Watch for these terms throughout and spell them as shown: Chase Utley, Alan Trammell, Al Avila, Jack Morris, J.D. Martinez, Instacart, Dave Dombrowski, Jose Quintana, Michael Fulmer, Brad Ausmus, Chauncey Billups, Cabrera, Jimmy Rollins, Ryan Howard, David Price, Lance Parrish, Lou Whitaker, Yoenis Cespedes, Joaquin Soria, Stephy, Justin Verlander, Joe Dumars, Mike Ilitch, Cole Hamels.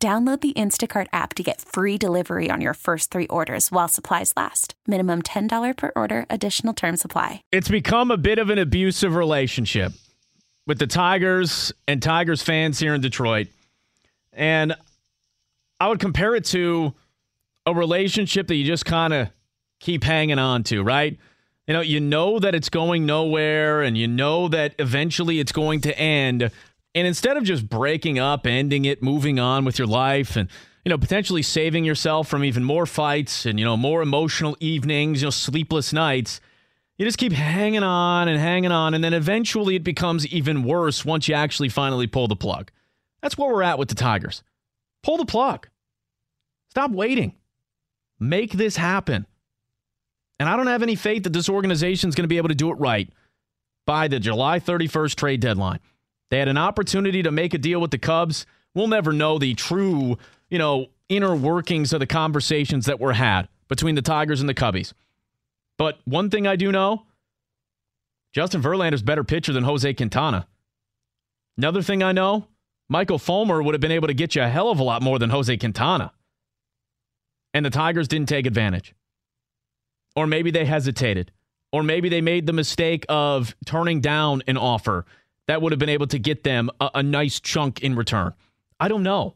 Download the Instacart app to get free delivery on your first three orders while supplies last. Minimum $10 per order. Additional terms apply. It's become a bit of an abusive relationship with the Tigers and Tigers fans here in Detroit. And I would compare it to a relationship that you just kind of keep hanging on to, right? You know that it's going nowhere and you know that eventually it's going to end. And instead of just breaking up, ending it, moving on with your life and, potentially saving yourself from even more fights and, more emotional evenings, sleepless nights, you just keep hanging on. And then eventually it becomes even worse once you actually finally pull the plug. That's where we're at with the Tigers. Pull the plug. Stop waiting. Make this happen. And I don't have any faith that this organization is going to be able to do it right by the July 31st trade deadline. They had an opportunity to make a deal with the Cubs. We'll never know the true, inner workings of the conversations that were had between the Tigers and the Cubbies. But one thing I do know, Justin Verlander's a better pitcher than Jose Quintana. Another thing I know, Michael Fulmer would have been able to get you a hell of a lot more than Jose Quintana. And the Tigers didn't take advantage. Or maybe they hesitated. Or maybe they made the mistake of turning down an offer that would have been able to get them a nice chunk in return. I don't know.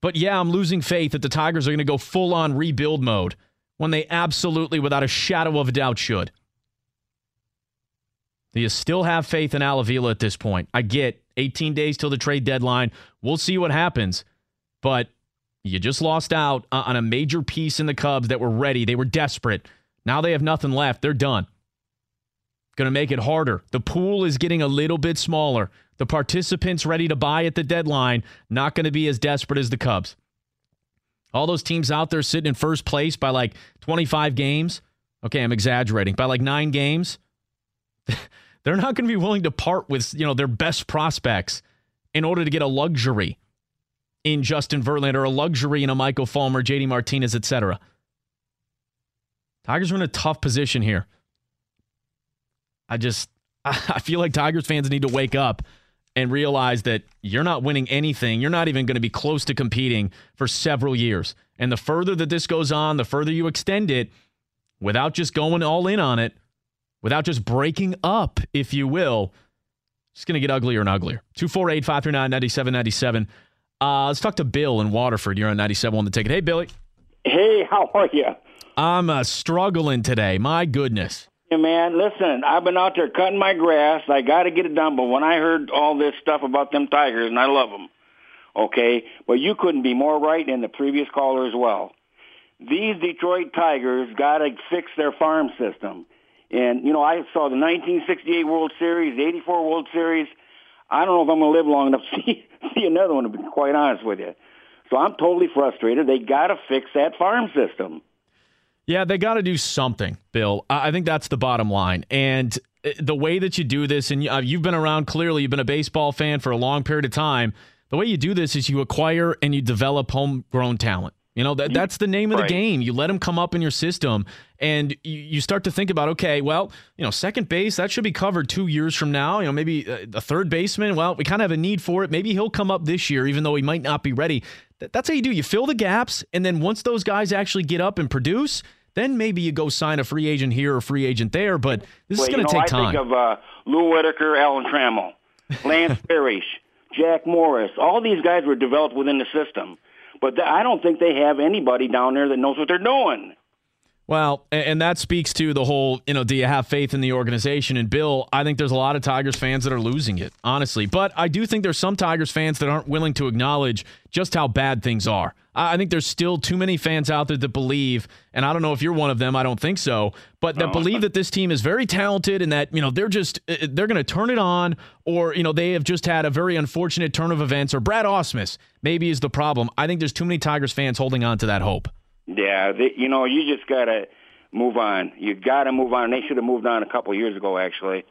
But yeah, I'm losing faith that the Tigers are going to go full-on rebuild mode when they absolutely, without a shadow of a doubt, should. Do you still have faith in Al Avila at this point? I get 18 days till the trade deadline. We'll see what happens. But you just lost out on a major piece in the Cubs that were ready. They were desperate. Now they have nothing left. They're done. Going to make it harder. The pool is getting a little bit smaller. The participants ready to buy at the deadline, not going to be as desperate as the Cubs. All those teams out there sitting in first place by like 25 games. Okay, I'm exaggerating. By like 9 games. They're not going to be willing to part with, their best prospects in order to get a luxury in Justin Verlander, a luxury in a Michael Fulmer, J.D. Martinez, etc. Tigers are in a tough position here. I feel like Tigers fans need to wake up and realize that you're not winning anything. You're not even going to be close to competing for several years. And the further that this goes on, the further you extend it, without just going all in on it, without just breaking up, if you will, it's going to get uglier and uglier. 248-539-9797. Let's talk to Bill in Waterford. You're on 97 on the ticket. Hey, Billy. Hey, how are you? I'm struggling today. My goodness. Yeah, man, listen, I've been out there cutting my grass. I got to get it done. But when I heard all this stuff about them Tigers, and I love them, okay, but you couldn't be more right, and the previous caller as well. These Detroit Tigers got to fix their farm system. And, I saw the 1968 World Series, the 84 World Series. I don't know if I'm going to live long enough to see another one, to be quite honest with you. So I'm totally frustrated. They got to fix that farm system. Yeah, they got to do something, Bill. I think that's the bottom line. And the way that you do this, and you've been around clearly, you've been a baseball fan for a long period of time. The way you do this is you acquire and you develop homegrown talent. That's the name of the game. You let them come up in your system and you start to think about, okay, well, second base, that should be covered 2 years from now. Maybe a third baseman. Well, we kind of have a need for it. Maybe he'll come up this year, even though he might not be ready. That's how you do. You fill the gaps. And then once those guys actually get up and produce, then maybe you go sign a free agent here or free agent there. But this is going to take time. I think of Lou Whitaker, Alan Trammell, Lance Parrish, Jack Morris. All these guys were developed within the system. But I don't think they have anybody down there that knows what they're doing. Well, and that speaks to the whole, do you have faith in the organization? And Bill, I think there's a lot of Tigers fans that are losing it, honestly. But I do think there's some Tigers fans that aren't willing to acknowledge just how bad things are. I think there's still too many fans out there that believe, and I don't know if you're one of them, I don't think so, but that believe that this team is very talented and that, they're going to turn it on, or, they have just had a very unfortunate turn of events, or Brad Ausmus maybe is the problem. I think there's too many Tigers fans holding on to that hope. Yeah, you just got to move on. You got to move on. They should have moved on a couple of years ago, actually.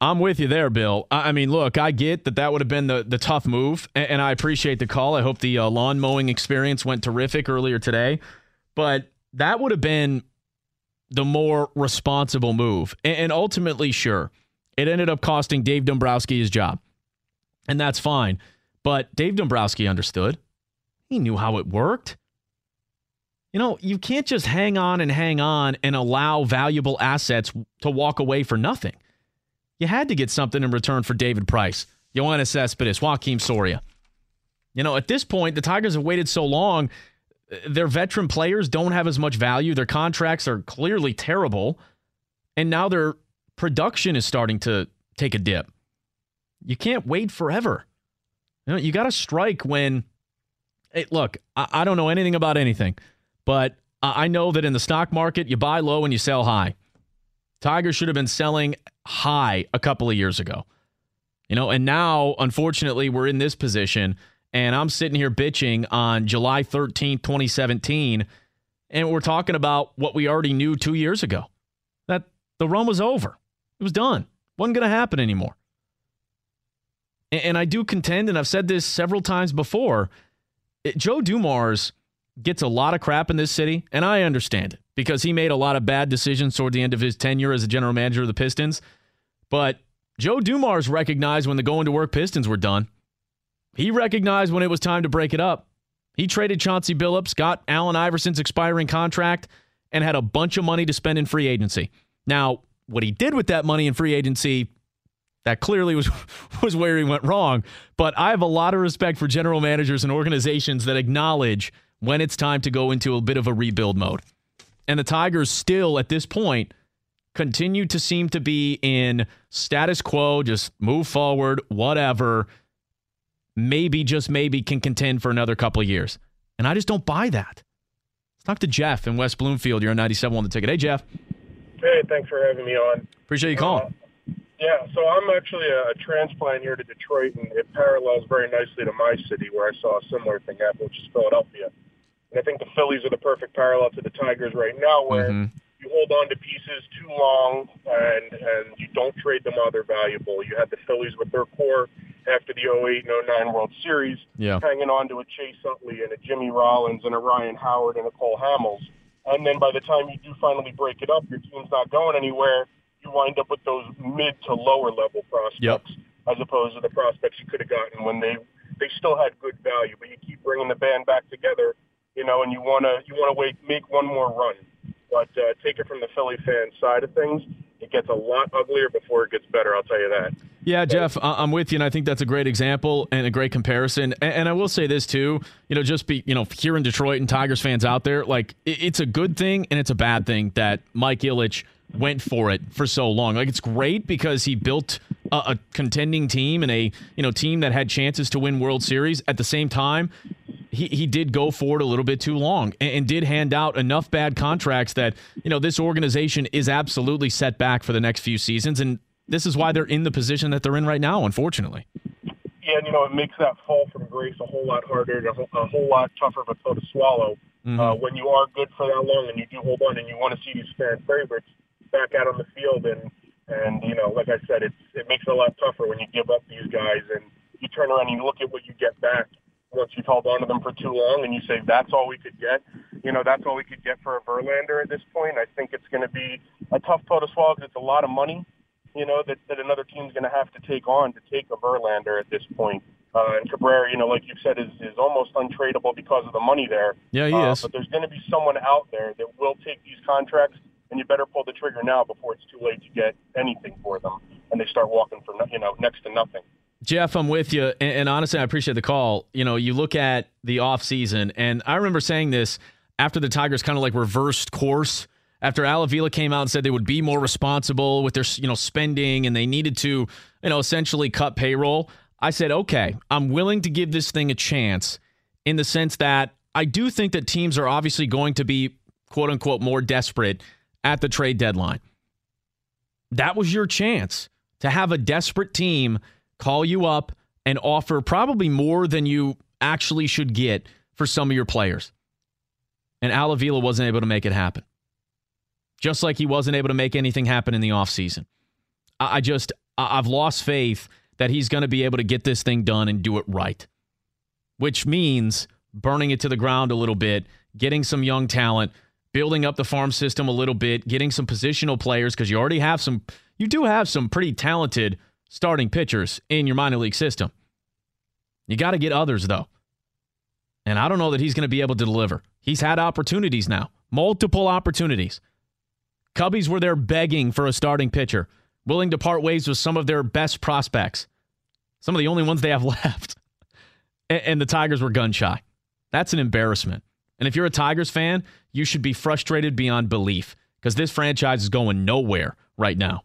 I'm with you there, Bill. I mean, look, I get that would have been the tough move, and I appreciate the call. I hope the lawn mowing experience went terrific earlier today, but that would have been the more responsible move. And ultimately, sure, it ended up costing Dave Dombrowski his job, and that's fine. But Dave Dombrowski understood. He knew how it worked. You can't just hang on and allow valuable assets to walk away for nothing. You had to get something in return for David Price, Yoenis Cespedes, Joaquin Soria. At this point, the Tigers have waited so long, their veteran players don't have as much value. Their contracts are clearly terrible, and now their production is starting to take a dip. You can't wait forever. You got to strike when... Hey, look, I don't know anything about anything, but I know that in the stock market, you buy low and you sell high. Tigers should have been selling high a couple of years ago. And now, unfortunately, we're in this position, and I'm sitting here bitching on July 13th, 2017, and we're talking about what we already knew 2 years ago, that the run was over. It was done. Wasn't going to happen anymore. And I do contend, and I've said this several times before, Joe Dumars gets a lot of crap in this city, and I understand it, because he made a lot of bad decisions toward the end of his tenure as a general manager of the Pistons. But Joe Dumars recognized when the going-to-work Pistons were done. He recognized when it was time to break it up. He traded Chauncey Billups, got Allen Iverson's expiring contract, and had a bunch of money to spend in free agency. Now, what he did with that money in free agency, that clearly was where he went wrong. But I have a lot of respect for general managers and organizations that acknowledge when it's time to go into a bit of a rebuild mode. And the Tigers still, at this point, continue to seem to be in status quo, just move forward, whatever, maybe, just maybe, can contend for another couple of years. And I just don't buy that. Let's talk to Jeff in West Bloomfield. You're on 97 on the ticket. Hey, Jeff. Hey, thanks for having me on. Appreciate you calling. So I'm actually a transplant here to Detroit, and it parallels very nicely to my city where I saw a similar thing happen, which is Philadelphia. And I think the Phillies are the perfect parallel to the Tigers right now, where you hold on to pieces too long and you don't trade them while they're valuable. You had the Phillies with their core after the 08 and 09 World Series, hanging on to a Chase Utley and a Jimmy Rollins and a Ryan Howard and a Cole Hamels. And then by the time you do finally break it up, your team's not going anywhere. You wind up with those mid to lower level prospects as opposed to the prospects you could have gotten when they still had good value. But you keep bringing the band back together. And you want to make one more run. But take it from the Philly fan side of things, it gets a lot uglier before it gets better, I'll tell you that. Yeah, Jeff, I'm with you, and I think that's a great example and a great comparison. And I will say this, too, here in Detroit and Tigers fans out there, like, it's a good thing and it's a bad thing that Mike Ilitch went for it for so long. Like, it's great because he built a contending team and a team that had chances to win World Series. At the same time, he did go for it a little bit too long and did hand out enough bad contracts that, this organization is absolutely set back for the next few seasons. And this is why they're in the position that they're in right now, unfortunately. Yeah, and, it makes that fall from grace a whole lot harder, a whole lot tougher of a pill to swallow when you are good for that long and you do hold on and you want to see these fan favorites back out on the field. And like I said, it makes it a lot tougher when you give up these guys and you turn around and you look at what you get back. Once you've held on to them for too long and you say, that's all we could get, that's all we could get for a Verlander at this point, I think it's going to be a tough pill to swallow because it's a lot of money, that another team's going to have to take on to take a Verlander at this point. And Cabrera, like you've said, is almost untradeable because of the money there. Yeah, he is. But there's going to be someone out there that will take these contracts, and you better pull the trigger now before it's too late to get anything for them and they start walking for next to nothing. Jeff, I'm with you, and honestly, I appreciate the call. You look at the offseason, and I remember saying this, after the Tigers kind of like reversed course after Al Avila came out and said they would be more responsible with their, you know, spending, and they needed to, you know, essentially cut payroll. I said, okay, I'm willing to give this thing a chance, in the sense that I do think that teams are obviously going to be, quote unquote, more desperate at the trade deadline. That was your chance to have a desperate team call you up and offer probably more than you actually should get for some of your players. And Al Avila wasn't able to make it happen. Just like he wasn't able to make anything happen in the offseason. I've lost faith that he's going to be able to get this thing done and do it right, which means burning it to the ground a little bit, getting some young talent, building up the farm system a little bit, getting some positional players, because you do have some pretty talented starting pitchers in your minor league system. You got to get others, though. And I don't know that he's going to be able to deliver. He's had opportunities now, multiple opportunities. Cubbies were there begging for a starting pitcher, willing to part ways with some of their best prospects, some of the only ones they have left. And the Tigers were gun shy. That's an embarrassment. And if you're a Tigers fan, you should be frustrated beyond belief, because this franchise is going nowhere right now.